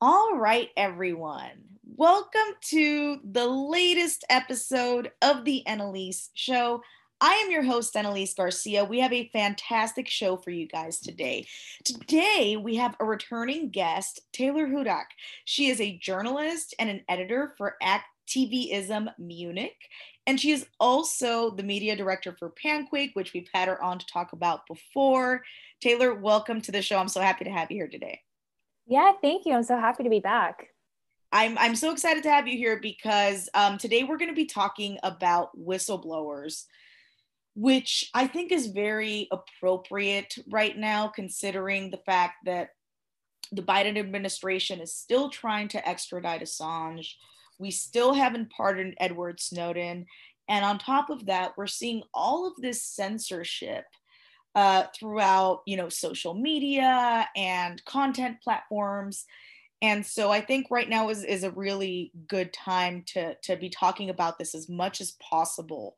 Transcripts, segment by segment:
All right, everyone. Welcome to the latest episode of the Eynelys Show. I am your host, Eynelys Garcia. We have a fantastic show for you guys today. Today, we have a returning guest, Taylor Hudak. She is a journalist and an editor for acTVism Munich. And she is also the media director for PanQuake, which we've had her on to talk about before. Taylor, welcome to the show. I'm so happy to have you here today. Yeah, thank you. I'm so happy to be back. I'm so excited to have you here because today we're going to be talking about whistleblowers, which I think is very appropriate right now, considering the fact that the Biden administration is still trying to extradite Assange. We still haven't pardoned Edward Snowden. And on top of that, we're seeing all of this censorship throughout, social media and content platforms. And so I think right now is a really good time to be talking about this as much as possible.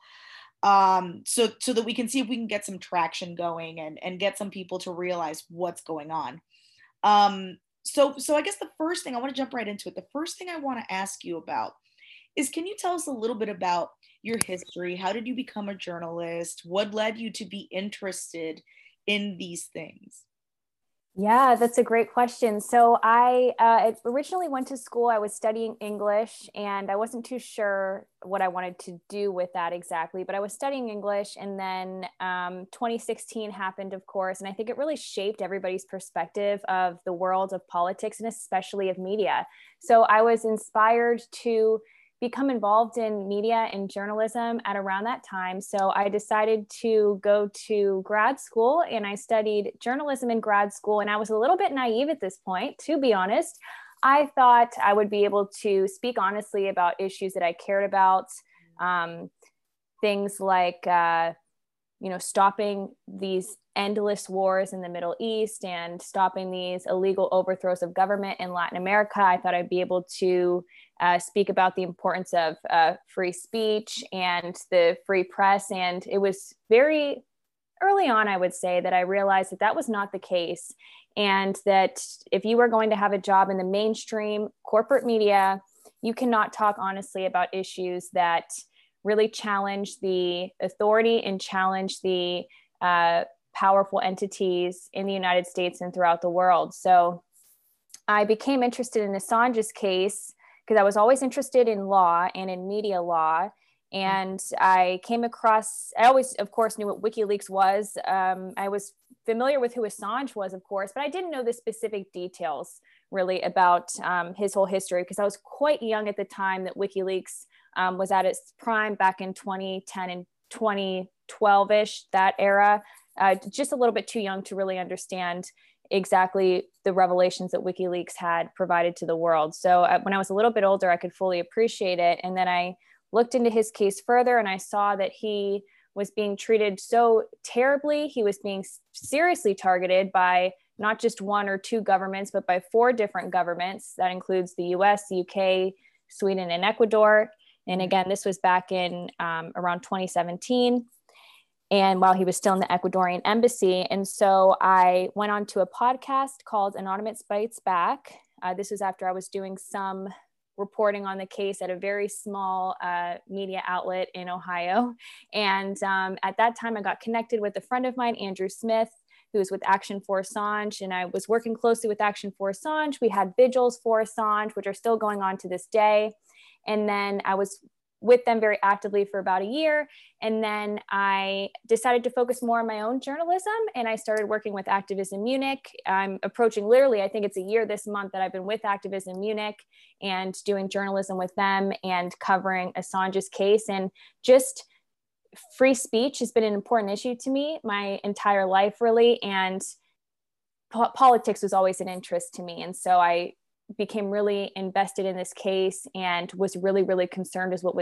So that we can see if we can get some traction going and get some people to realize what's going on. So I guess the first thing, I want to jump right into it. The first thing I want to ask you about is, can you tell us a little bit about your history? How did you become a journalist? What led you to be interested in these things? Yeah, that's a great question. So I originally went to school. I was studying English, and I wasn't too sure what I wanted to do with that exactly, but I was studying English, and then 2016 happened, of course, and I think it really shaped everybody's perspective of the world of politics and especially of media. So I was inspired to become involved in media and journalism at around that time. So I decided to go to grad school, and I studied journalism in grad school. And I was a little bit naive at this point, to be honest. I thought I would be able to speak honestly about issues that I cared about, things like, stopping these endless wars in the Middle East and stopping these illegal overthrows of government in Latin America. I thought I'd be able to speak about the importance of free speech and the free press. And it was very early on, I would say, that I realized that that was not the case. And that if you were going to have a job in the mainstream corporate media, you cannot talk honestly about issues that really challenge the authority and challenge the powerful entities in the United States and throughout the world. So I became interested in Assange's case because I was always interested in law and in media law. And I came across, I always, of course, knew what WikiLeaks was. I was familiar with who Assange was, of course, but I didn't know the specific details really about his whole history because I was quite young at the time that WikiLeaks was at its prime back in 2010 and 2012-ish, that era. Just a little bit too young to really understand exactly the revelations that WikiLeaks had provided to the world. So when I was a little bit older, I could fully appreciate it. And then I looked into his case further, and I saw that he was being treated so terribly. He was being seriously targeted by not just one or two governments, but by four different governments. That includes the US, UK, Sweden, and Ecuador. And again, this was back in around 2017. And while he was still in the Ecuadorian embassy. And so I went on to a podcast called Anonymous Bites Back. This was after I was doing some reporting on the case at a very small media outlet in Ohio. And at that time, I got connected with a friend of mine, Andrew Smith, who was with Action for Assange. And I was working closely with Action for Assange. We had vigils for Assange, which are still going on to this day. And then I was with them very actively for about a year. And then I decided to focus more on my own journalism. And I started working with acTVism Munich. I'm approaching literally, I think it's a year this month that I've been with acTVism Munich and doing journalism with them and covering Assange's case. And just free speech has been an important issue to me my entire life, really. And politics was always an interest to me. And so I became really invested in this case and was really, really concerned as what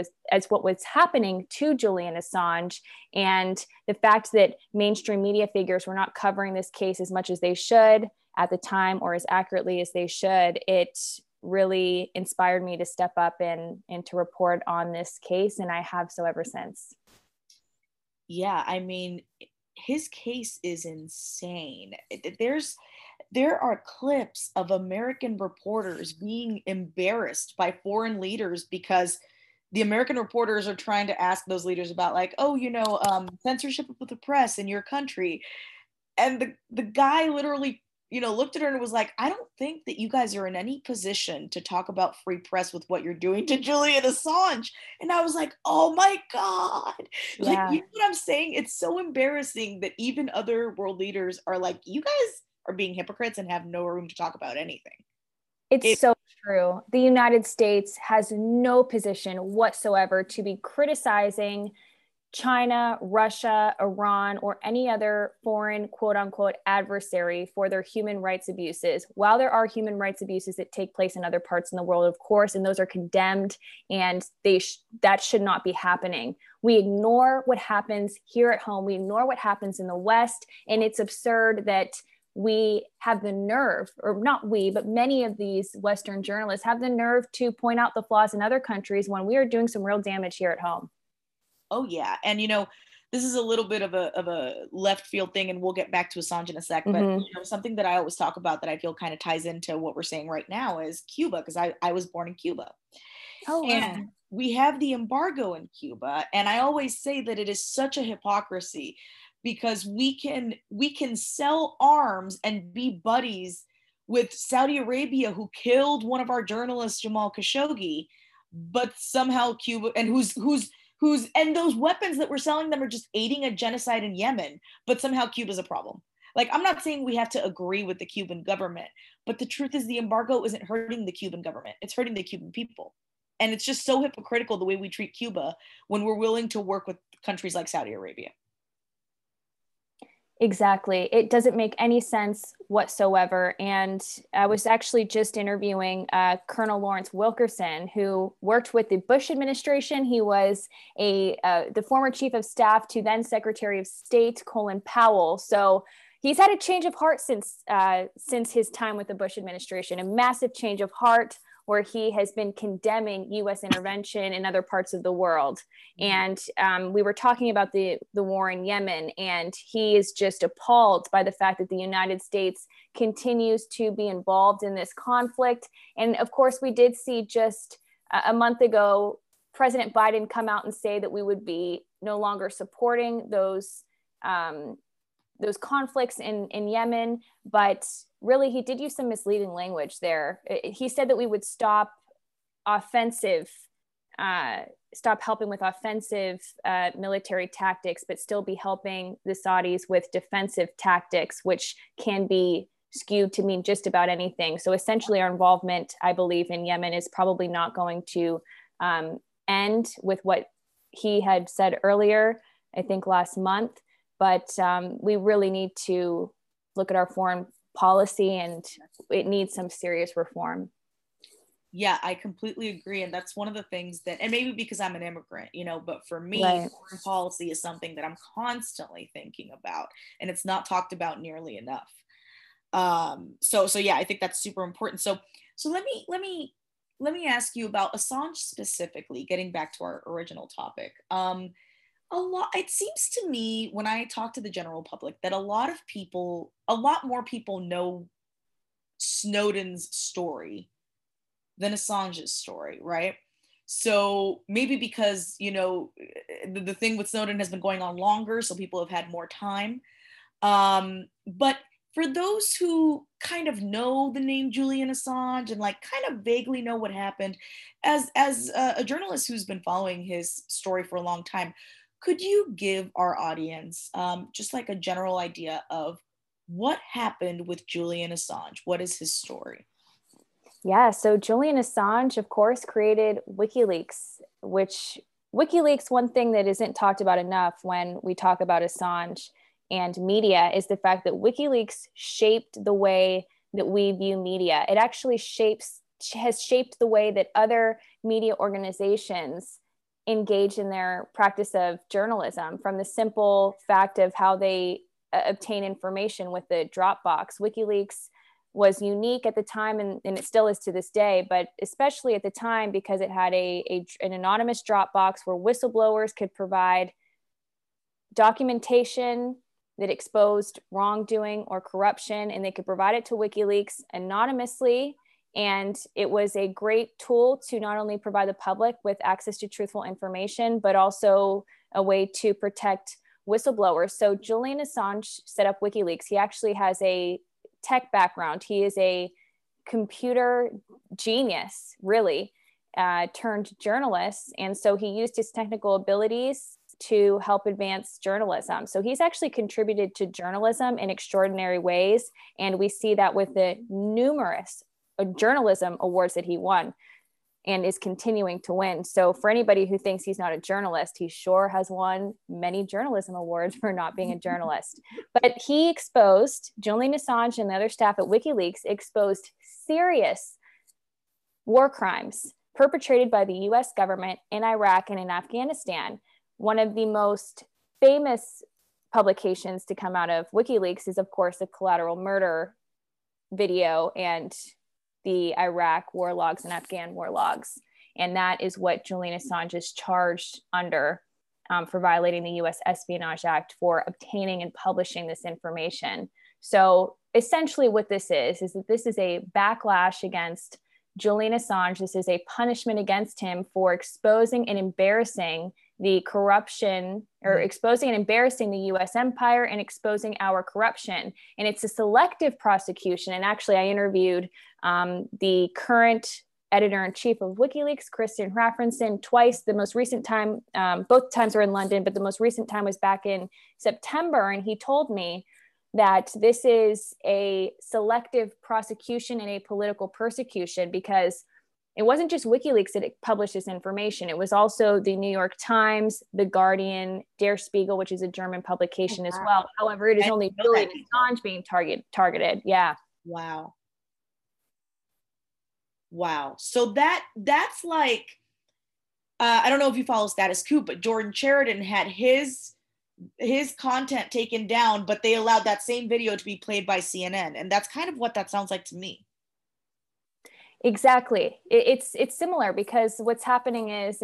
was happening to Julian Assange, and the fact that mainstream media figures were not covering this case as much as they should at the time or as accurately as they should. It really inspired me to step up and to report on this case, and I have so ever since. Yeah, I mean, his case is insane. There's There are clips of American reporters being embarrassed by foreign leaders because the American reporters are trying to ask those leaders about, like, oh, you know, censorship of the press in your country. And the guy literally, you know, looked at her and was like, I don't think that you guys are in any position to talk about free press with what you're doing to Julian Assange. And I was like, oh my God. Yeah. Like, you know what I'm saying? It's so embarrassing that even other world leaders are like, you guys are being hypocrites and have no room to talk about anything. It's so true. The United States has no position whatsoever to be criticizing China, Russia, Iran, or any other foreign quote unquote adversary for their human rights abuses. While there are human rights abuses that take place in other parts in the world, of course, and those are condemned, and that should not be happening. We ignore what happens here at home. We ignore what happens in the West. And it's absurd that we have the nerve, or not we, but many of these Western journalists have the nerve to point out the flaws in other countries when we are doing some real damage here at home. Oh yeah. And, you know, this is a little bit of a left field thing, and we'll get back to Assange in a sec, but you know, something that I always talk about that I feel kind of ties into what we're saying right now is Cuba, because I was born in Cuba. Oh, and we have the embargo in Cuba. And I always say that it is such a hypocrisy, because we can sell arms and be buddies with Saudi Arabia, who killed one of our journalists, Jamal Khashoggi, but somehow Cuba, and who's and those weapons that we're selling them are just aiding a genocide in Yemen, but somehow Cuba's a problem. Like, I'm not saying we have to agree with the Cuban government, but the truth is the embargo isn't hurting the Cuban government. It's hurting the Cuban people. And it's just so hypocritical the way we treat Cuba when we're willing to work with countries like Saudi Arabia. Exactly. It doesn't make any sense whatsoever. And I was actually just interviewing Colonel Lawrence Wilkerson, who worked with the Bush administration. He was the former chief of staff to then Secretary of State Colin Powell. So he's had a change of heart since his time with the Bush administration, a massive change of heart, where he has been condemning U.S. intervention in other parts of the world. And we were talking about the war in Yemen, and he is just appalled by the fact that the United States continues to be involved in this conflict. And of course, we did see just a month ago, President Biden come out and say that we would be no longer supporting those conflicts in Yemen, but really he did use some misleading language there. He said that we would stop helping with offensive military tactics, but still be helping the Saudis with defensive tactics, which can be skewed to mean just about anything. So essentially our involvement, I believe, in Yemen is probably not going to end with what he had said earlier, I think last month. But we really need to look at our foreign policy, and it needs some serious reform. Yeah, I completely agree. And that's one of the things that, and maybe because I'm an immigrant, you know, but for me, foreign policy is something that I'm constantly thinking about, and it's not talked about nearly enough. So yeah, I think that's super important. So let me ask you about Assange specifically, getting back to our original topic. It seems to me when I talk to the general public that a lot more people know Snowden's story than Assange's story, right? So maybe because, you know, the thing with Snowden has been going on longer, so people have had more time. But for those who kind of know the name Julian Assange and like kind of vaguely know what happened, as a journalist who's been following his story for a long time, could you give our audience just like a general idea of what happened with Julian Assange? What is his story? Yeah, so Julian Assange, of course, created WikiLeaks, which WikiLeaks, one thing that isn't talked about enough when we talk about Assange and media is the fact that WikiLeaks shaped the way that we view media. It actually has shaped the way that other media organizations engage in their practice of journalism, from the simple fact of how they obtain information with the Dropbox. WikiLeaks was unique at the time, and it still is to this day, but especially at the time because it had an anonymous Dropbox where whistleblowers could provide documentation, that exposed wrongdoing or corruption, and they could provide it to WikiLeaks anonymously. And it was a great tool to not only provide the public with access to truthful information, but also a way to protect whistleblowers. So Julian Assange set up WikiLeaks. He actually has a tech background. He is a computer genius, really, turned journalist. And so he used his technical abilities to help advance journalism. So he's actually contributed to journalism in extraordinary ways. And we see that with the numerous journalism awards that he won and is continuing to win. So for anybody who thinks he's not a journalist, he sure has won many journalism awards for not being a journalist. But he exposed, Julian Assange and the other staff at WikiLeaks exposed serious war crimes perpetrated by the US government in Iraq and in Afghanistan. One of the most famous publications to come out of WikiLeaks is, of course, the Collateral Murder video and the Iraq war logs and Afghan war logs. And that is what Julian Assange is charged under for violating the US Espionage Act for obtaining and publishing this information. So essentially what this is that this is a backlash against Julian Assange. This is a punishment against him for exposing and embarrassing the corruption, or exposing and embarrassing the US empire and exposing our corruption. And it's a selective prosecution. And actually I interviewed the current editor-in-chief of WikiLeaks, Christian Hrafnsson, twice. The most recent time, both times were in London, but the most recent time was back in September. And he told me that this is a selective prosecution and a political persecution, because it wasn't just WikiLeaks that published this information. It was also the New York Times, The Guardian, Der Spiegel, which is a German publication as well. However, it is only Julian Assange being targeted. Yeah. Wow. Wow. So that's like, I don't know if you follow Status Coup, but Jordan Sheridan had his content taken down, but they allowed that same video to be played by CNN. And that's kind of what that sounds like to me. Exactly. It's similar, because what's happening is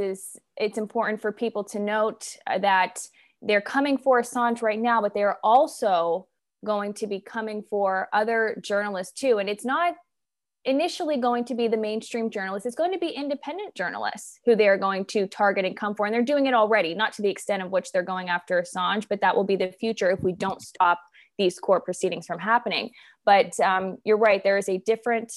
it's important for people to note that they're coming for Assange right now, but they're also going to be coming for other journalists too. And it's not initially going to be the mainstream journalists. It's going to be independent journalists who they're going to target and come for. And they're doing it already, not to the extent of which they're going after Assange, but that will be the future if we don't stop these court proceedings from happening. But you're right, there is a different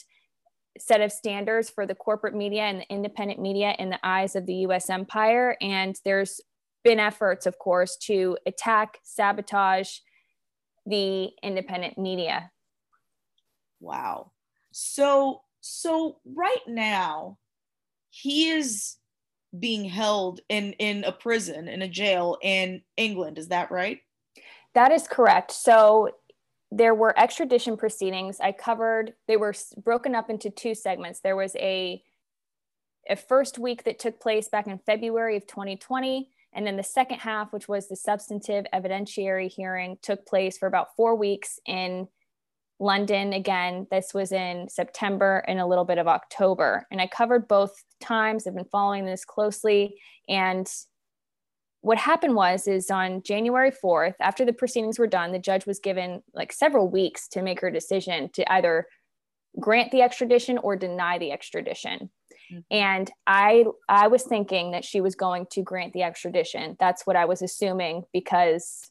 set of standards for the corporate media and the independent media in the eyes of the US empire. And there's been efforts, of course, to attack, sabotage the independent media. Wow. So right now, he is being held in a prison, in a jail in England. Is that right? That is correct. So there were extradition proceedings. I covered, they were broken up into two segments. There was a first week that took place back in February of 2020. And then the second half, which was the substantive evidentiary hearing, took place for about 4 weeks in London. Again, this was in September and a little bit of October. And I covered both times. I've been following this closely. And what happened was on January 4th, after the proceedings were done, the judge was given like several weeks to make her decision to either grant the extradition or deny the extradition. Mm-hmm. And I was thinking that she was going to grant the extradition. That's what I was assuming, because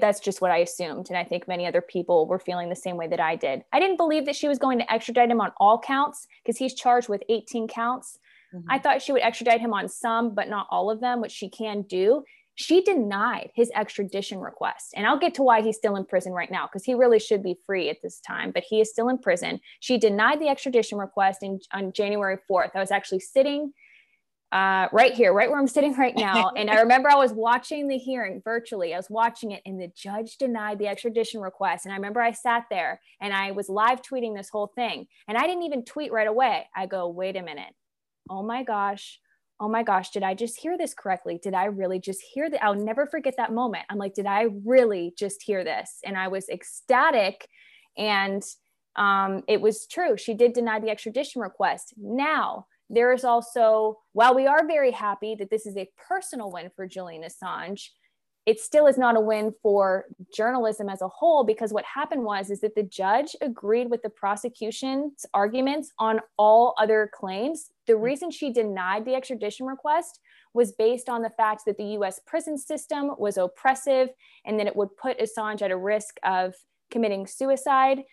that's just what I assumed. And I think many other people were feeling the same way that I did. I didn't believe that she was going to extradite him on all counts, because he's charged with 18 counts. Mm-hmm. I thought she would extradite him on some, but not all of them, which she can do. She denied his extradition request. And I'll get to why he's still in prison right now, because he really should be free at this time, but he is still in prison. She denied the extradition request on January 4th. I was actually sitting right here, right where I'm sitting right now. And I remember I was watching the hearing virtually. I was watching it, and the judge denied the extradition request. And I remember I sat there and I was live tweeting this whole thing. And I didn't even tweet right away. I go, wait a minute. Oh my gosh, did I just hear this correctly? Did I really just hear that? I'll never forget that moment. I'm like, did I really just hear this? And I was ecstatic, and it was true. She did deny the extradition request. Now, there is also, while we are very happy that this is a personal win for Julian Assange, it still is not a win for journalism as a whole, because what happened was is that the judge agreed with the prosecution's arguments on all other claims. The reason she denied the extradition request was based on the fact that the US prison system was oppressive and that it would put Assange at a risk of committing suicide.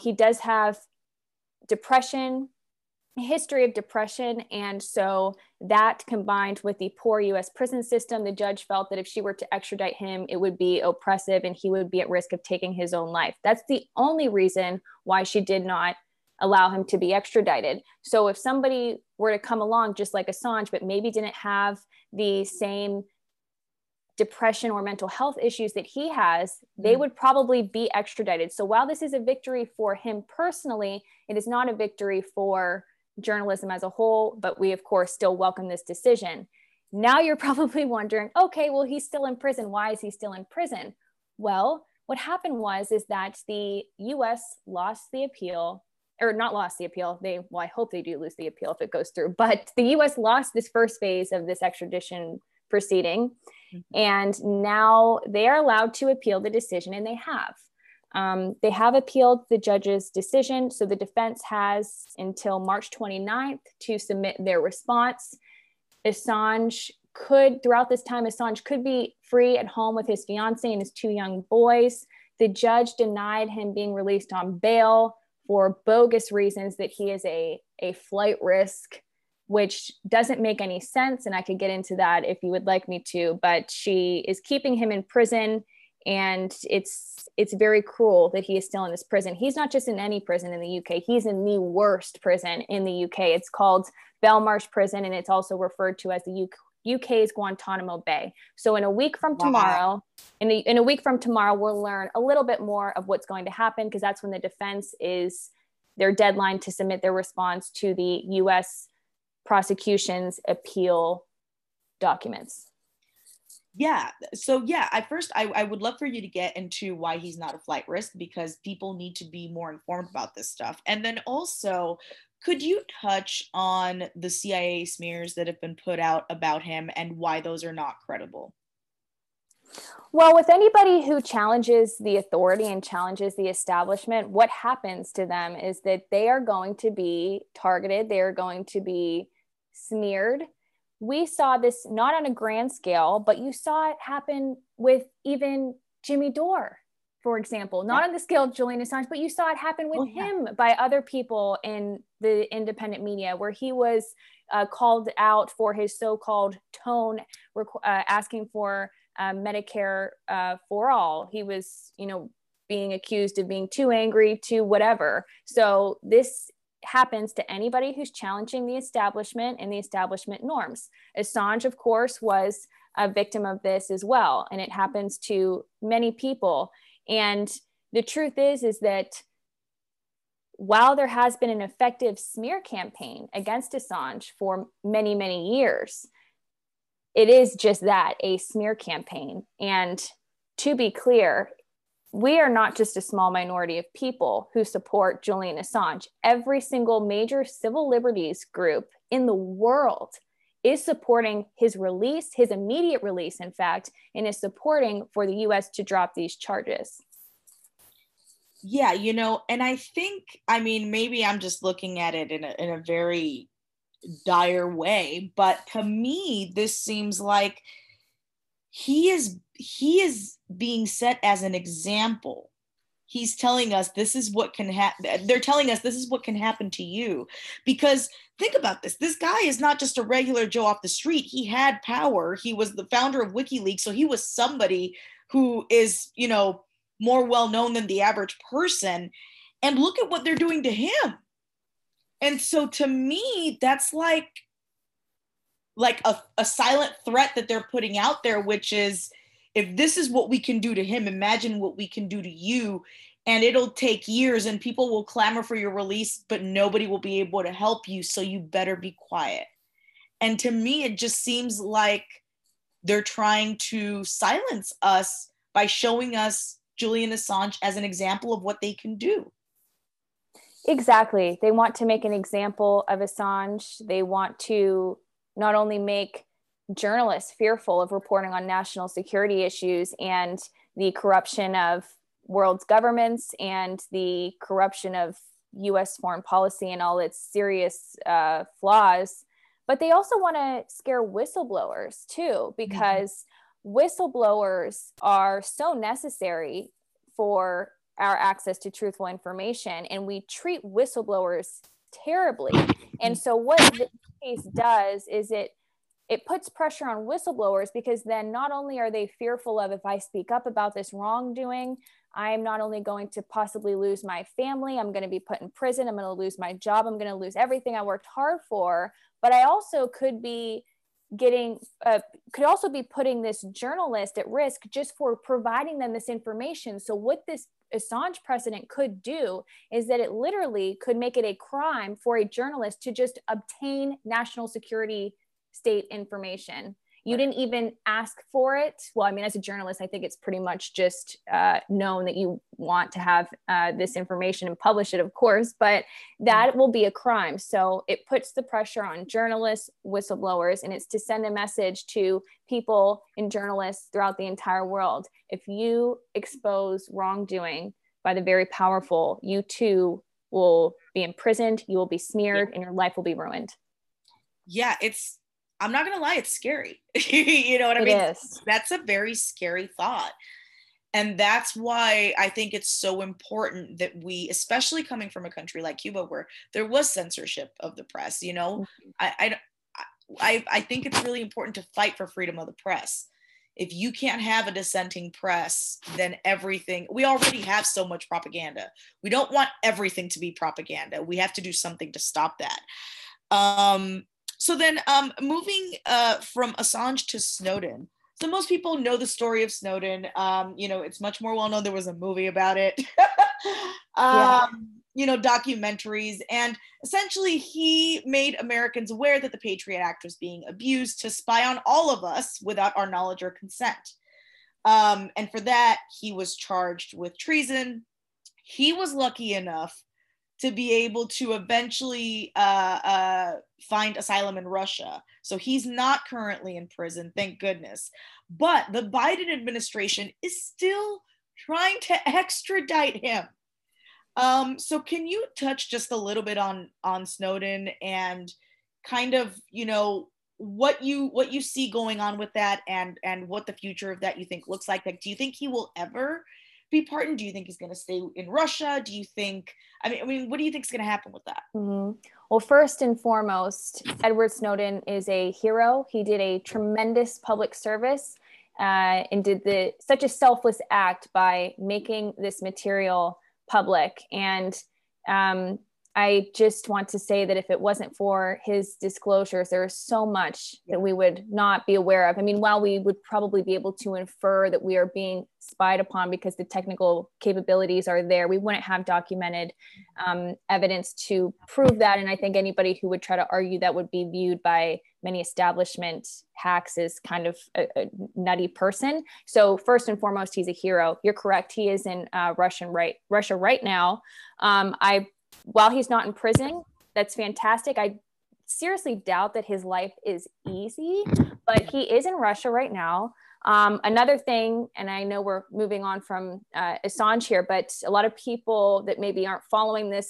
He does have depression, history of depression. And so that, combined with the poor US prison system, the judge felt that if she were to extradite him, it would be oppressive and he would be at risk of taking his own life. That's the only reason why she did not allow him to be extradited. So if somebody were to come along just like Assange, but maybe didn't have the same depression or mental health issues that he has, they would probably be extradited. So while this is a victory for him personally, it is not a victory for journalism as a whole, but we of course still welcome this decision. Now you're probably wondering, okay, well, he's still in prison. Why is he still in prison? Well, what happened was is that the US lost the appeal, or not lost the appeal. Well, I hope they do lose the appeal if it goes through, but the US lost this first phase of this extradition proceeding. Mm-hmm. And now they are allowed to appeal the decision, and they have. They have appealed the judge's decision. So the defense has until March 29th to submit their response. Throughout this time, Assange could be free at home with his fiance and his two young boys. The judge denied him being released on bail for bogus reasons that he is a flight risk, which doesn't make any sense. And I could get into that if you would like me to, but she is keeping him in prison. And it's very cruel that he is still in this prison. He's not just in any prison in the UK, he's in the worst prison in the UK. It's called Belmarsh Prison, and it's also referred to as the UK's Guantanamo Bay. So in a week from tomorrow, in a week from tomorrow, we'll learn a little bit more of what's going to happen, because that's when the defense is their deadline to submit their response to the US prosecution's appeal documents. Yeah. So yeah, I would love for you to get into why he's not a flight risk, because people need to be more informed about this stuff. And then also, could you touch on the CIA smears that have been put out about him and why those are not credible? Well, with anybody who challenges the authority and challenges the establishment, what happens to them is that they are going to be targeted. They are going to be smeared. We saw this not on a grand scale, but you saw it happen with even Jimmy Dore, for example, not on the scale of Julian Assange, but you saw it happen with him by other people in the independent media, where he was called out for his so-called tone, asking for Medicare for all. He was, being accused of being too angry, too whatever. So this happens to anybody who's challenging the establishment and the establishment norms. Assange, of course, was a victim of this as well, and it happens to many people. And the truth is that while there has been an effective smear campaign against Assange for many, many years, it is just that, a smear campaign. And to be clear, we are not just a small minority of people who support Julian Assange. Every single major civil liberties group in the world is supporting his release, his immediate release, in fact, and is supporting for the US to drop these charges. Yeah, and I think, maybe I'm just looking at it in a very dire way, but to me, this seems like he is being set as an example. He's telling us this is what can happen. They're telling us this is what can happen to you. Because think about this. This guy is not just a regular Joe off the street. He had power. He was the founder of WikiLeaks. So he was somebody who is, more well-known than the average person. And look at what they're doing to him. And so to me, that's like a silent threat that they're putting out there, which is, if this is what we can do to him, imagine what we can do to you. And it'll take years, and people will clamor for your release, but nobody will be able to help you. So you better be quiet. And to me, it just seems like they're trying to silence us by showing us Julian Assange as an example of what they can do. Exactly. They want to make an example of Assange. They want to not only make journalists fearful of reporting on national security issues and the corruption of world's governments and the corruption of US foreign policy and all its serious flaws. But they also want to scare whistleblowers too, because whistleblowers are so necessary for our access to truthful information, and we treat whistleblowers terribly. And so what this case does is it puts pressure on whistleblowers, because then not only are they fearful of, if I speak up about this wrongdoing, I'm not only going to possibly lose my family, I'm going to be put in prison, I'm going to lose my job, I'm going to lose everything I worked hard for, but I also could be getting, could also be putting this journalist at risk just for providing them this information. So what this Assange precedent could do is that it literally could make it a crime for a journalist to just obtain national security state information. You didn't even ask for it. Well, I mean, as a journalist, I think it's pretty much just known that you want to have this information and publish it, of course, but that will be a crime. So it puts the pressure on journalists, whistleblowers, and it's to send a message to people and journalists throughout the entire world. If you expose wrongdoing by the very powerful, you too will be imprisoned, you will be smeared, and your life will be ruined. Yeah, it's, I'm not going to lie, it's scary. You know what I mean? Is. That's a very scary thought. And that's why I think it's so important that we, especially coming from a country like Cuba, where there was censorship of the press, you know, I think it's really important to fight for freedom of the press. If you can't have a dissenting press, then everything, we already have so much propaganda. We don't want everything to be propaganda. We have to do something to stop that. So then moving from Assange to Snowden. So most people know the story of Snowden. You know, it's much more well known. There was a movie about it, you know, documentaries. And essentially he made Americans aware that the Patriot Act was being abused to spy on all of us without our knowledge or consent. And for that, he was charged with treason. He was lucky enough to be able to eventually find asylum in Russia. So he's not currently in prison, thank goodness. But the Biden administration is still trying to extradite him. So can you touch just a little bit on Snowden and kind of, you know, what you see going on with that and what the future of that you think looks like? Like, do you think he will ever be pardoned? Do you think he's going to stay in Russia? Do you think, I mean, what do you think is going to happen with that? Mm-hmm. Well, first and foremost, Edward Snowden is a hero. He did a tremendous public service and did such a selfless act by making this material public. And I just want to say that if it wasn't for his disclosures, there is so much that we would not be aware of. I mean, while we would probably be able to infer that we are being spied upon because the technical capabilities are there, we wouldn't have documented evidence to prove that. And I think anybody who would try to argue that would be viewed by many establishment hacks as kind of a nutty person. So first and foremost, he's a hero. You're correct. He is in Russia right now. While he's not in prison, that's fantastic. I seriously doubt that his life is easy, but he is in Russia right now. Another thing, and I know we're moving on from Assange here, but a lot of people that maybe aren't following the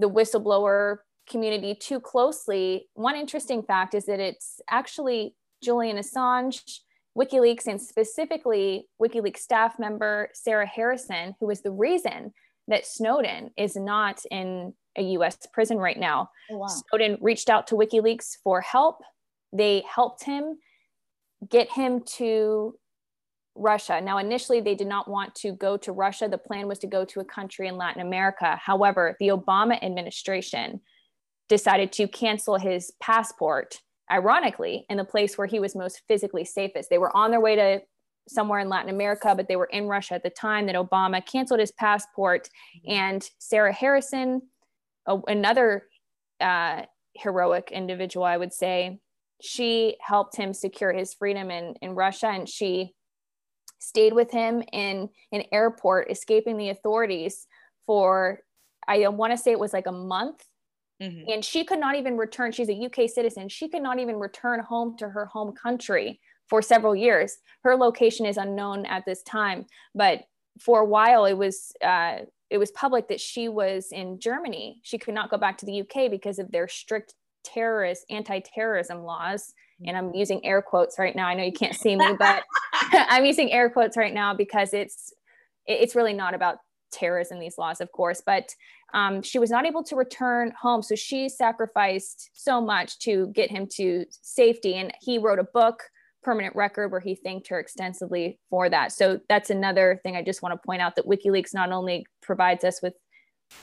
whistleblower community too closely, one interesting fact is that it's actually Julian Assange, WikiLeaks, and specifically WikiLeaks staff member Sarah Harrison, who is the reason that Snowden is not in a US prison right now. Oh, wow. Snowden reached out to WikiLeaks for help. They helped him get him to Russia. Now, initially they did not want to go to Russia. The plan was to go to a country in Latin America. However, the Obama administration decided to cancel his passport, ironically, in the place where he was most physically safest. They were on their way to somewhere in Latin America, but they were in Russia at the time that Obama canceled his passport. And Sarah Harrison, another heroic individual, I would say, she helped him secure his freedom in Russia. And she stayed with him in an airport, escaping the authorities for, I want to say it was like a month. Mm-hmm. And she could not even return. She's a UK citizen. She could not even return home to her home country for several years. Her location is unknown at this time, but for a while it was public that she was in Germany. She could not go back to the UK because of their strict terrorist, anti-terrorism laws. And I'm using air quotes right now. I know you can't see me, but I'm using air quotes right now because it's really not about terrorism, these laws, of course, but she was not able to return home. So she sacrificed so much to get him to safety. And he wrote a book, Permanent Record, where he thanked her extensively for that. So that's another thing I just want to point out, that WikiLeaks not only provides us with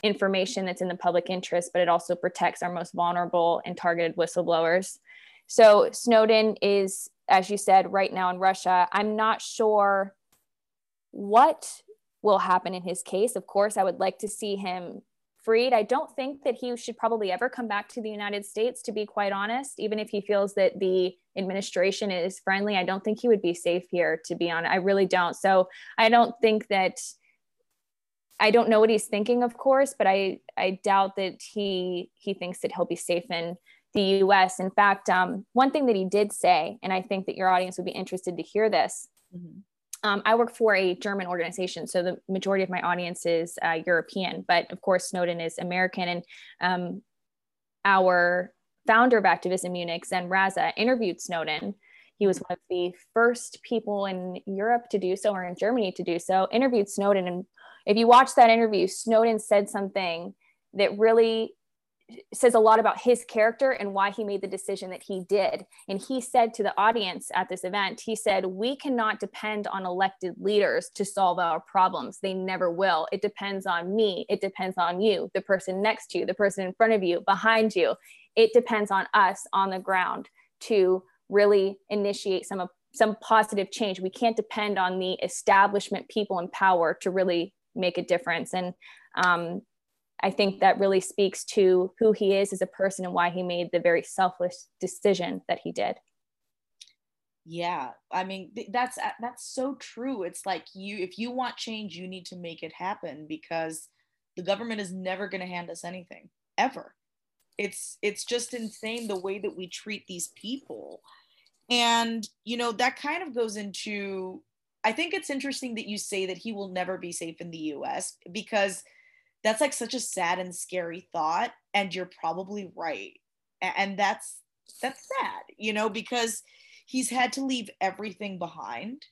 information that's in the public interest, but it also protects our most vulnerable and targeted whistleblowers. So Snowden is, as you said, right now in Russia. I'm not sure what will happen in his case. Of course, I would like to see him freed. I don't think that he should probably ever come back to the United States, to be quite honest. Even if he feels that the administration is friendly, I don't think he would be safe here, to be honest. I really don't. So I don't think that, I don't know what he's thinking, of course, but I doubt that he thinks that he'll be safe in the US. In fact, one thing that he did say, and I think that your audience would be interested to hear this, mm-hmm. I work for a German organization, so the majority of my audience is European, but of course Snowden is American. And our founder of acTVism Munich, Zen Raza, interviewed Snowden. He was one of the first people in Europe to do so, or in Germany to do so, interviewed Snowden. And if you watch that interview, Snowden said something that really says a lot about his character and why he made the decision that he did. And he said to the audience at this event, he said, "We cannot depend on elected leaders to solve our problems. They never will. It depends on me. It depends on you, the person next to you, the person in front of you, behind you. It depends on us on the ground to really initiate some positive change. We can't depend on the establishment people in power to really make a difference." And, I think that really speaks to who he is as a person and why he made the very selfless decision that he did. Yeah, I mean, that's so true. It's like, you, if you want change, you need to make it happen, because the government is never going to hand us anything, ever. It's just insane the way that we treat these people. And, you know, that kind of goes into, I think it's interesting that you say that he will never be safe in the US, because that's like such a sad and scary thought. And you're probably right. And that's sad, you know, because he's had to leave everything behind.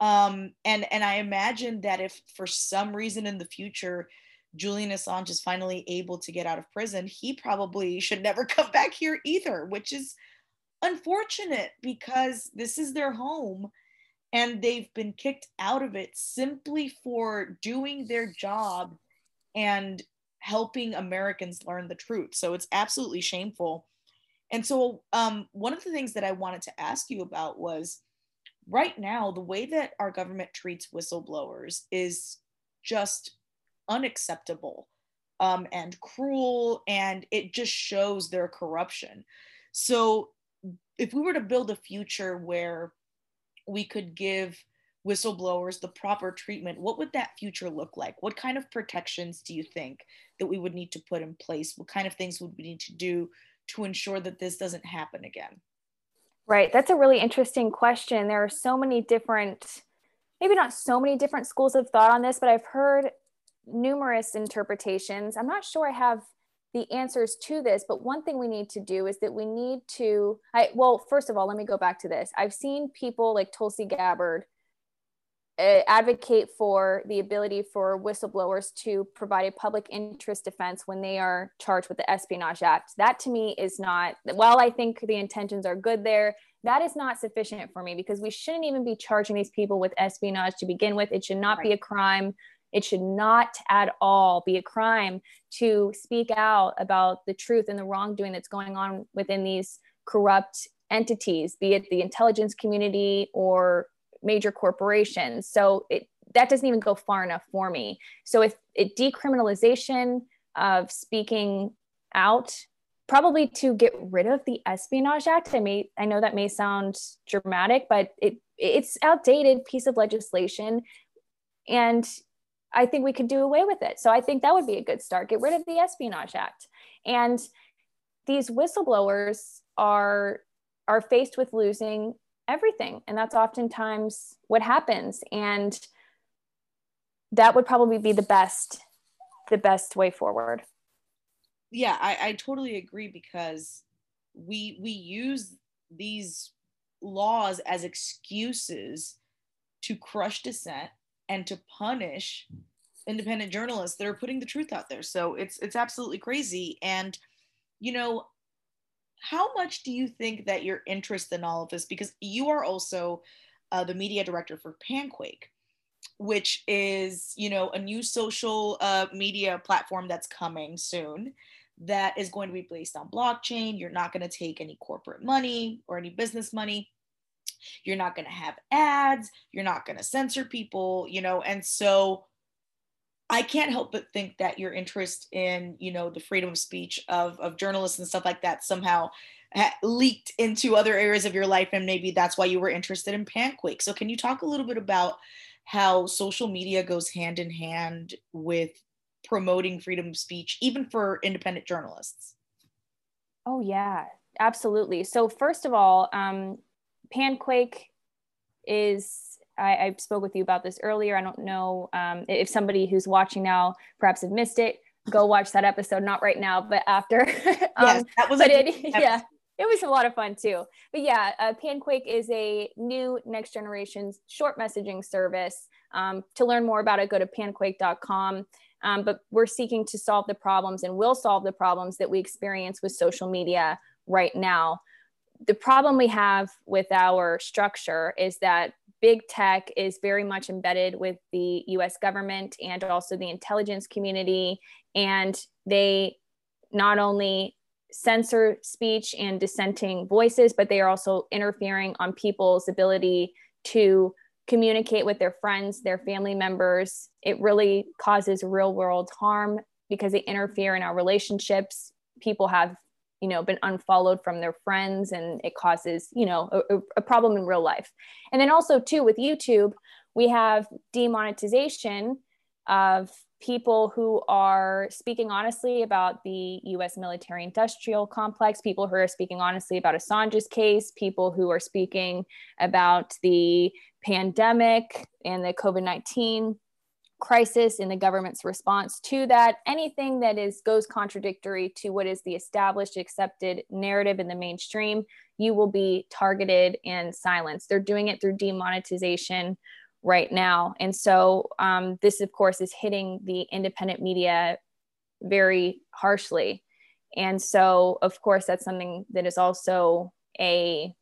And I imagine that if for some reason in the future, Julian Assange is finally able to get out of prison, he probably should never come back here either, which is unfortunate, because this is their home and they've been kicked out of it simply for doing their job and helping Americans learn the truth. So it's absolutely shameful. And so one of the things that I wanted to ask you about was, right now, the way that our government treats whistleblowers is just unacceptable and cruel, and it just shows their corruption. So if we were to build a future where we could give whistleblowers the proper treatment, what would that future look like? What kind of protections do you think that we would need to put in place? What kind of things would we need to do to ensure that this doesn't happen again? Right. That's a really interesting question. There are so many different, maybe not so many different schools of thought on this, but I've heard numerous interpretations. I'm not sure I have the answers to this, but one thing we need to do is that we need to, well, first of all, let me go back to this. I've seen people like Tulsi Gabbard advocate for the ability for whistleblowers to provide a public interest defense when they are charged with the Espionage Act. That to me is not, while I think the intentions are good there, that is not sufficient for me, because we shouldn't even be charging these people with espionage to begin with. It should not be a crime. It should not at all be a crime to speak out about the truth and the wrongdoing that's going on within these corrupt entities, be it the intelligence community or major corporations. So that doesn't even go far enough for me. So if it decriminalization of speaking out, probably to get rid of the Espionage Act. I know that may sound dramatic, but it's outdated piece of legislation. And I think we could do away with it. So I think that would be a good start. Get rid of the Espionage Act. And these whistleblowers are faced with losing everything. And that's oftentimes what happens. And that would probably be the best way forward. Yeah, I totally agree, because we use these laws as excuses to crush dissent and to punish independent journalists that are putting the truth out there. So it's absolutely crazy. And, you know, how much do you think that your interest in all of this, because you are also the media director for PanQuake, which is, you know, a new social media platform that's coming soon that is going to be based on blockchain. You're not going to take any corporate money or any business money. You're not going to have ads. You're not going to censor people, you know. And so I can't help but think that your interest in, you know, the freedom of speech of journalists and stuff like that somehow leaked into other areas of your life. And maybe that's why you were interested in PanQuake. So can you talk a little bit about how social media goes hand in hand with promoting freedom of speech, even for independent journalists? Oh, yeah, absolutely. So first of all, PanQuake is, I spoke with you about this earlier. I don't know if somebody who's watching now perhaps have missed it, go watch that episode. Not right now, but after. Yes, that was yeah, it was a lot of fun too. But yeah, PanQuake is a new next generation short messaging service. To learn more about it, go to panquake.com. But we're seeking to solve the problems and will solve the problems that we experience with social media right now. The problem we have with our structure is that big tech is very much embedded with the US government and also the intelligence community. And they not only censor speech and dissenting voices, but they are also interfering on people's ability to communicate with their friends, their family members. It really causes real world harm because they interfere in our relationships. People have, you know, been unfollowed from their friends, and it causes, you know, a problem in real life. And then also too, with YouTube, we have demonetization of people who are speaking honestly about the US military industrial complex, people who are speaking honestly about Assange's case, people who are speaking about the pandemic and the COVID-19 crisis and the government's response to that, anything that goes contradictory to what is the established accepted narrative in the mainstream, you will be targeted and silenced. They're doing it through demonetization right now. And so this, of course, is hitting the independent media very harshly. And so, of course, that's something that is also a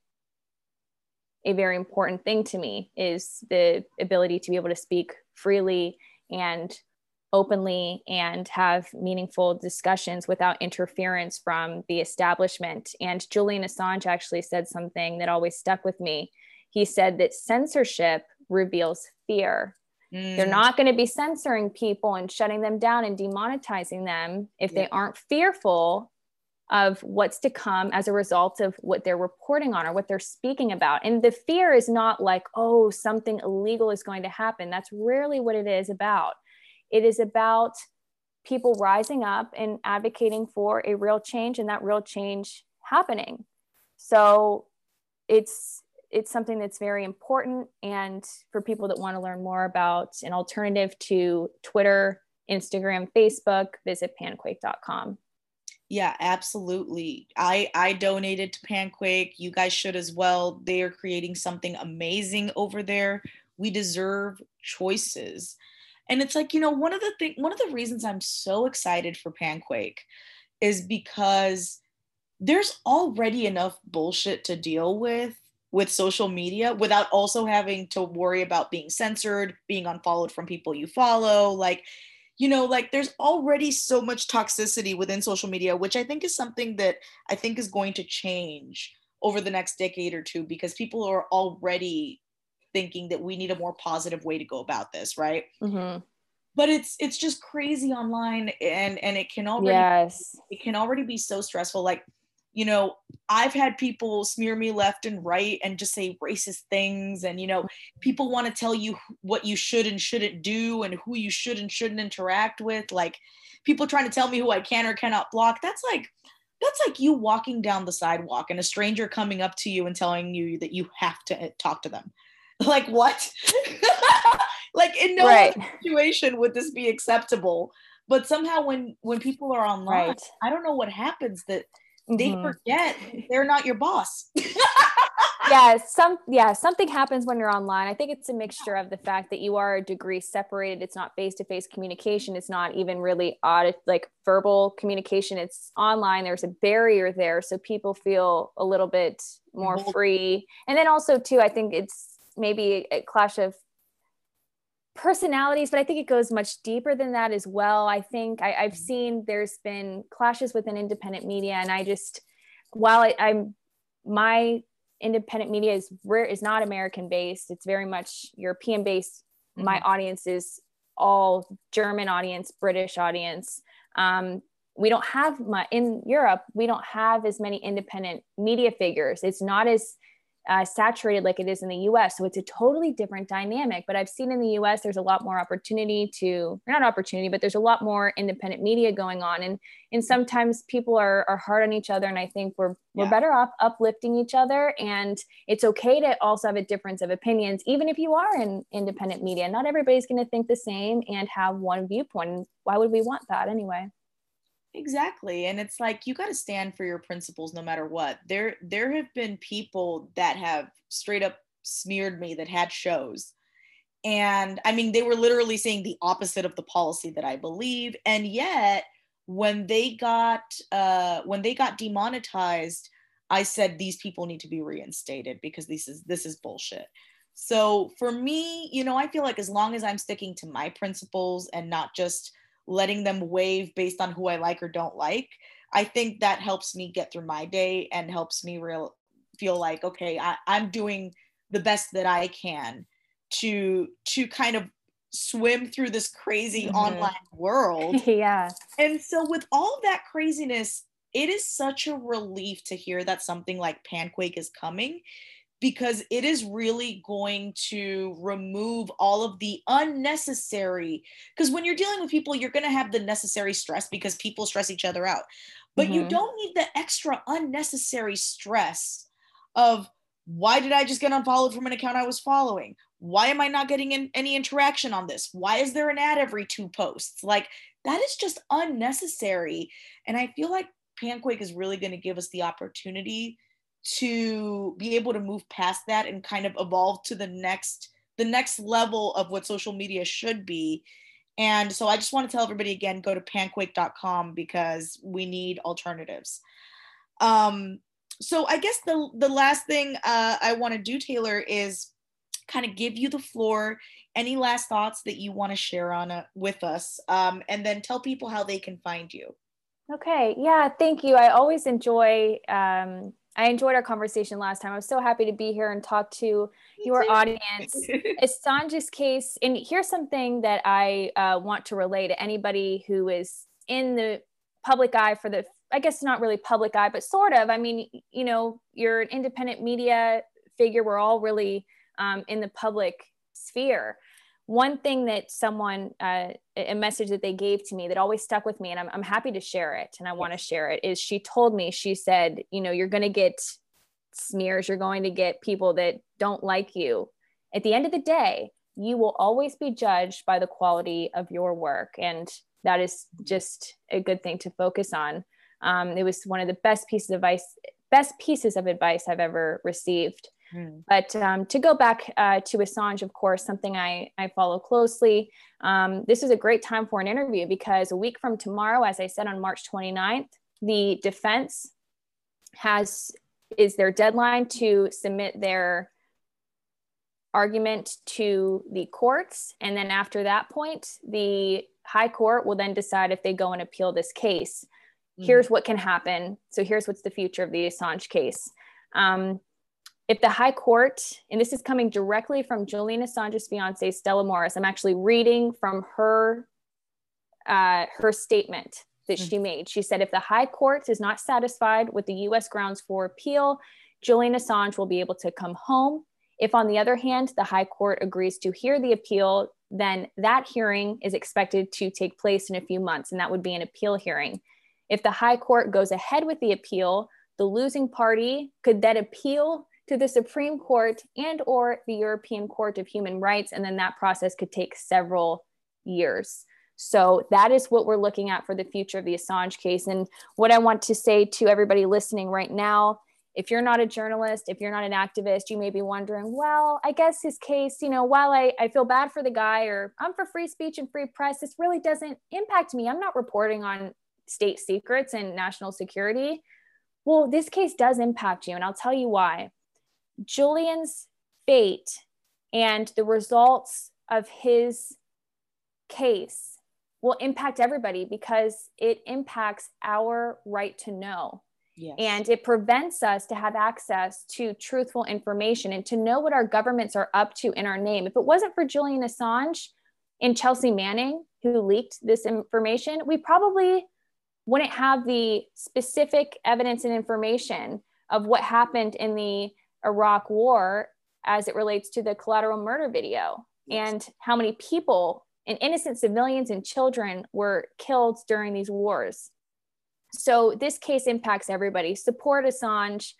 very important thing to me, is the ability to be able to speak freely and openly and have meaningful discussions without interference from the establishment. And Julian Assange actually said something that always stuck with me. He said that censorship reveals fear. They're not going to be censoring people and shutting them down and demonetizing them if they aren't fearful of what's to come as a result of what they're reporting on or what they're speaking about. And the fear is not like, oh, something illegal is going to happen. That's rarely what it is about. It is about people rising up and advocating for a real change, and that real change happening. So it's something that's very important. And for people that want to learn more about an alternative to Twitter, Instagram, Facebook, visit panquake.com. Yeah, absolutely. I donated to PanQuake. You guys should as well. They are creating something amazing over there. We deserve choices. And it's like, you know, one of the reasons I'm so excited for PanQuake is because there's already enough bullshit to deal with social media without also having to worry about being censored, being unfollowed from people you follow. Like, you know, like there's already so much toxicity within social media, which I think is something that I think is going to change over the next decade or two, because people are already thinking that we need a more positive way to go about this, right? Mm-hmm. But it's just crazy online, and it can already be so stressful. Like, you know, I've had people smear me left and right and just say racist things. And, you know, people want to tell you what you should and shouldn't do and who you should and shouldn't interact with. Like, people trying to tell me who I can or cannot block. That's like you walking down the sidewalk and a stranger coming up to you and telling you that you have to talk to them. Like, what? Like, in no other situation would this be acceptable. But somehow when people are online, I don't know what happens that they forget they're not your boss. Something happens when you're online. I think it's a mixture of the fact that you are a degree separated. It's not face-to-face communication. It's not even really verbal communication. It's online. There's a barrier there. So people feel a little bit more free. And then also too, I think it's maybe a clash of personalities, but I think it goes much deeper than that as well. I think I've seen there's been clashes within independent media, and I just, while my independent media is not American based, it's very much European based. Mm-hmm. My audience is all German audience, British audience. We don't have in Europe, we don't have as many independent media figures. It's not as saturated like it is in the US. So it's a totally different dynamic, but I've seen in the US, there's a lot more there's a lot more independent media going on. And sometimes people are hard on each other. And I think we're better off uplifting each other. And it's okay to also have a difference of opinions, even if you are in independent media. Not everybody's going to think the same and have one viewpoint. Why would we want that anyway? Exactly. And it's like, you got to stand for your principles no matter what. There have been people that have straight up smeared me that had shows. And I mean, they were literally saying the opposite of the policy that I believe. And yet when they got demonetized, I said, these people need to be reinstated because this is bullshit. So for me, you know, I feel like as long as I'm sticking to my principles and not just letting them wave based on who I like or don't like, I think that helps me get through my day and helps me feel like, okay, I'm doing the best that I can to kind of swim through this crazy online world. Yeah. And so with all that craziness, it is such a relief to hear that something like PanQuake is coming, because it is really going to remove all of the unnecessary, because when you're dealing with people, you're going to have the necessary stress because people stress each other out, but you don't need the extra unnecessary stress of, why did I just get unfollowed from an account I was following? Why am I not getting any interaction on this? Why is there an ad every 2 posts? Like, that is just unnecessary. And I feel like PanQuake is really going to give us the opportunity to be able to move past that and kind of evolve to the next level of what social media should be. And so I just want to tell everybody again, go to panquake.com because we need alternatives. So I guess the last thing I want to do, Taylor, is kind of give you the floor. Any last thoughts that you want to share on with us, and then tell people how they can find you. Okay. Yeah. Thank you. I always enjoy, I enjoyed our conversation last time. I'm so happy to be here and talk to your audience. Assange's case, and here's something that I want to relay to anybody who is in the public eye for the, I guess not really public eye, but sort of. I mean, you know, you're an independent media figure. We're all really in the public sphere. One thing that a message that they gave to me that always stuck with me, and I'm happy to share it, and I want to share it, is she told me, she said, you know, you're going to get smears, you're going to get people that don't like you. At the end of the day, you will always be judged by the quality of your work. And that is just a good thing to focus on. It was one of the best pieces of advice I've ever received. But to go back to Assange, of course, something I follow closely. This is a great time for an interview because a week from tomorrow, as I said, on March 29th, the defense is their deadline to submit their argument to the courts. And then after that point, the high court will then decide if they go and appeal this case. Here's what can happen. So here's what's the future of the Assange case. If the high court, and this is coming directly from Julian Assange's fiance, Stella Morris, I'm actually reading from her statement. that she made. She said, if the high court is not satisfied with the US grounds for appeal, Julian Assange will be able to come home. If, on the other hand, the high court agrees to hear the appeal, then that hearing is expected to take place in a few months, and that would be an appeal hearing. If the high court goes ahead with the appeal, the losing party could then appeal to the Supreme Court and or the European Court of Human Rights, and then that process could take several years. So that is what we're looking at for the future of the Assange case. And what I want to say to everybody listening right now, if you're not a journalist, if you're not an activist, you may be wondering, well, I guess his case, you know, while I feel bad for the guy, or I'm for free speech and free press, this really doesn't impact me. I'm not reporting on state secrets and national security. Well, this case does impact you, and I'll tell you why. Julian's fate and the results of his case will impact everybody, because it impacts our right to know. Yes. And it prevents us to have access to truthful information and to know what our governments are up to in our name. If it wasn't for Julian Assange and Chelsea Manning, who leaked this information, we probably wouldn't have the specific evidence and information of what happened in the Iraq War as it relates to the Collateral Murder video and how many people and innocent civilians and children were killed during these wars. So this case impacts everybody. Support Assange.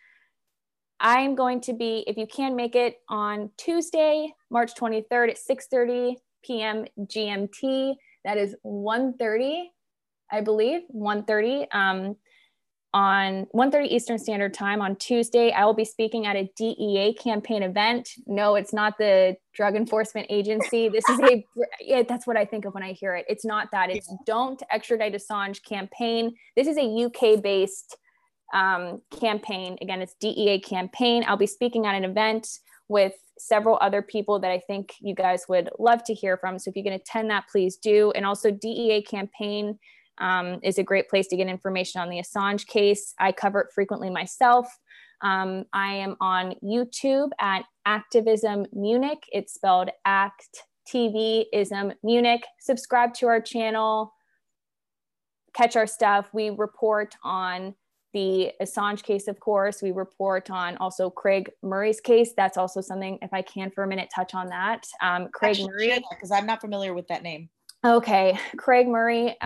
I'm going to be, if you can make it, on Tuesday, March 23rd at 6:30 p.m. GMT. That is 1:30, I believe, 1:30 on 1:30 Eastern Standard Time on Tuesday. I will be speaking at a DEA campaign event. No, it's not the Drug Enforcement Agency. This is a, yeah, that's what I think of when I hear it. It's not that. It's Don't Extradite Assange campaign. This is a UK-based campaign. Again, it's DEA campaign. I'll be speaking at an event with several other people that I think you guys would love to hear from. So if you can attend that, please do. And also DEA campaign is a great place to get information on the Assange case. I cover it frequently myself. I am on YouTube at acTVism Munich. It's spelled acTVism Munich. Subscribe to our channel, catch our stuff. We report on the Assange case, of course. We report on also Craig Murray's case. That's also something, if I can for a minute, touch on that. Craig Murray, because I'm not familiar with that name. Okay, Craig Murray,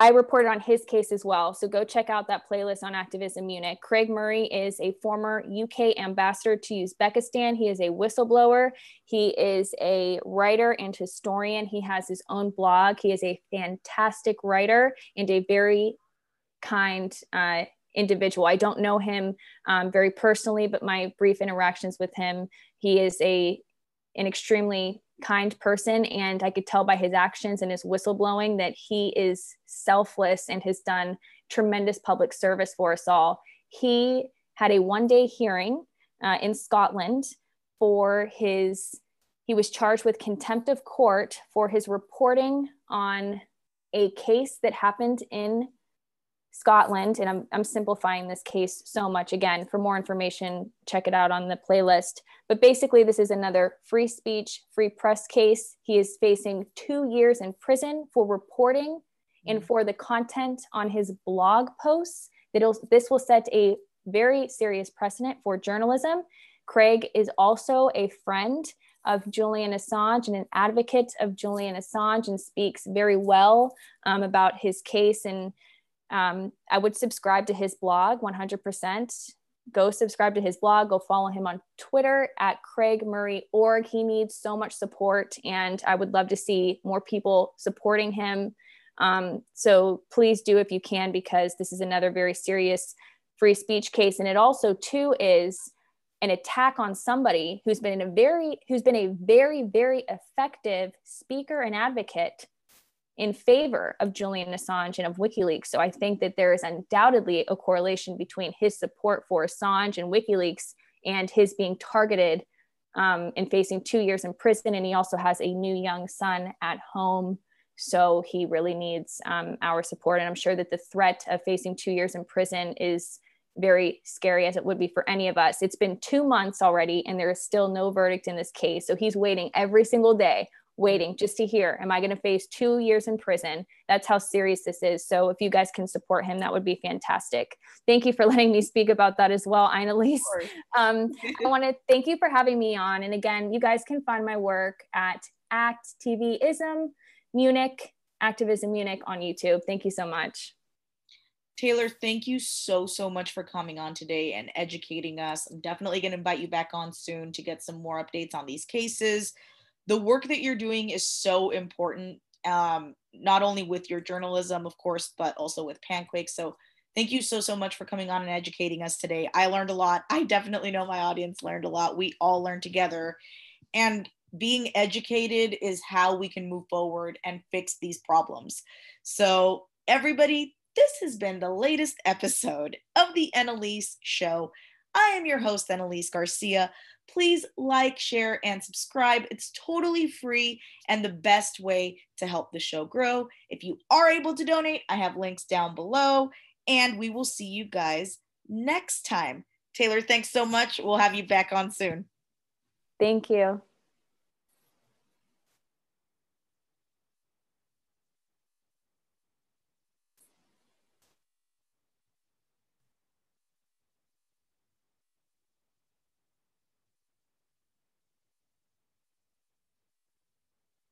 I reported on his case as well. So go check out that playlist on acTVism Munich. Craig Murray is a former UK ambassador to Uzbekistan. He is a whistleblower. He is a writer and historian. He has his own blog. He is a fantastic writer and a very kind individual. I don't know him very personally, but my brief interactions with him, he is an extremely kind person, and I could tell by his actions and his whistleblowing that he is selfless and has done tremendous public service for us all. He had a one-day hearing in Scotland for he was charged with contempt of court for his reporting on a case that happened in Scotland. And I'm simplifying this case so much. Again, for more information, check it out on the playlist. But basically, this is another free speech, free press case. He is facing 2 years in prison for reporting and for the content on his blog posts. This will set a very serious precedent for journalism. Craig is also a friend of Julian Assange and an advocate of Julian Assange, and speaks very well about his case. And I would subscribe to his blog 100%. Go subscribe to his blog. Go follow him on Twitter at CraigMurray.org. He needs so much support, and I would love to see more people supporting him. So please do if you can, because this is another very serious free speech case. And it also too is an attack on somebody who's been a very, very effective speaker and advocate in favor of Julian Assange and of WikiLeaks. So I think that there is undoubtedly a correlation between his support for Assange and WikiLeaks and his being targeted and facing 2 years in prison. And he also has a new young son at home. So he really needs our support. And I'm sure that the threat of facing 2 years in prison is very scary, as it would be for any of us. It's been 2 months already, and there is still no verdict in this case. So he's waiting every single day. waiting just to hear, am I going to face 2 years in prison? That's how serious this is. So if you guys can support him, that would be fantastic. Thank you for letting me speak about that as well, Eynelys. I want to thank you for having me on. And again, you guys can find my work at acTVism Munich, acTVism Munich on YouTube. Thank you so much. Taylor, thank you so much for coming on today and educating us. I'm definitely going to invite you back on soon to get some more updates on these cases. The work that you're doing is so important, not only with your journalism, of course, but also with PanQuake. So thank you so much for coming on and educating us today. I learned a lot. I definitely know my audience learned a lot. We all learned together. And being educated is how we can move forward and fix these problems. So everybody, this has been the latest episode of The Eynelys Show. I am your host, Eynelys Garcia. Please like, share, and subscribe. It's totally free and the best way to help the show grow. If you are able to donate, I have links down below, and we will see you guys next time. Taylor, thanks so much. We'll have you back on soon. Thank you.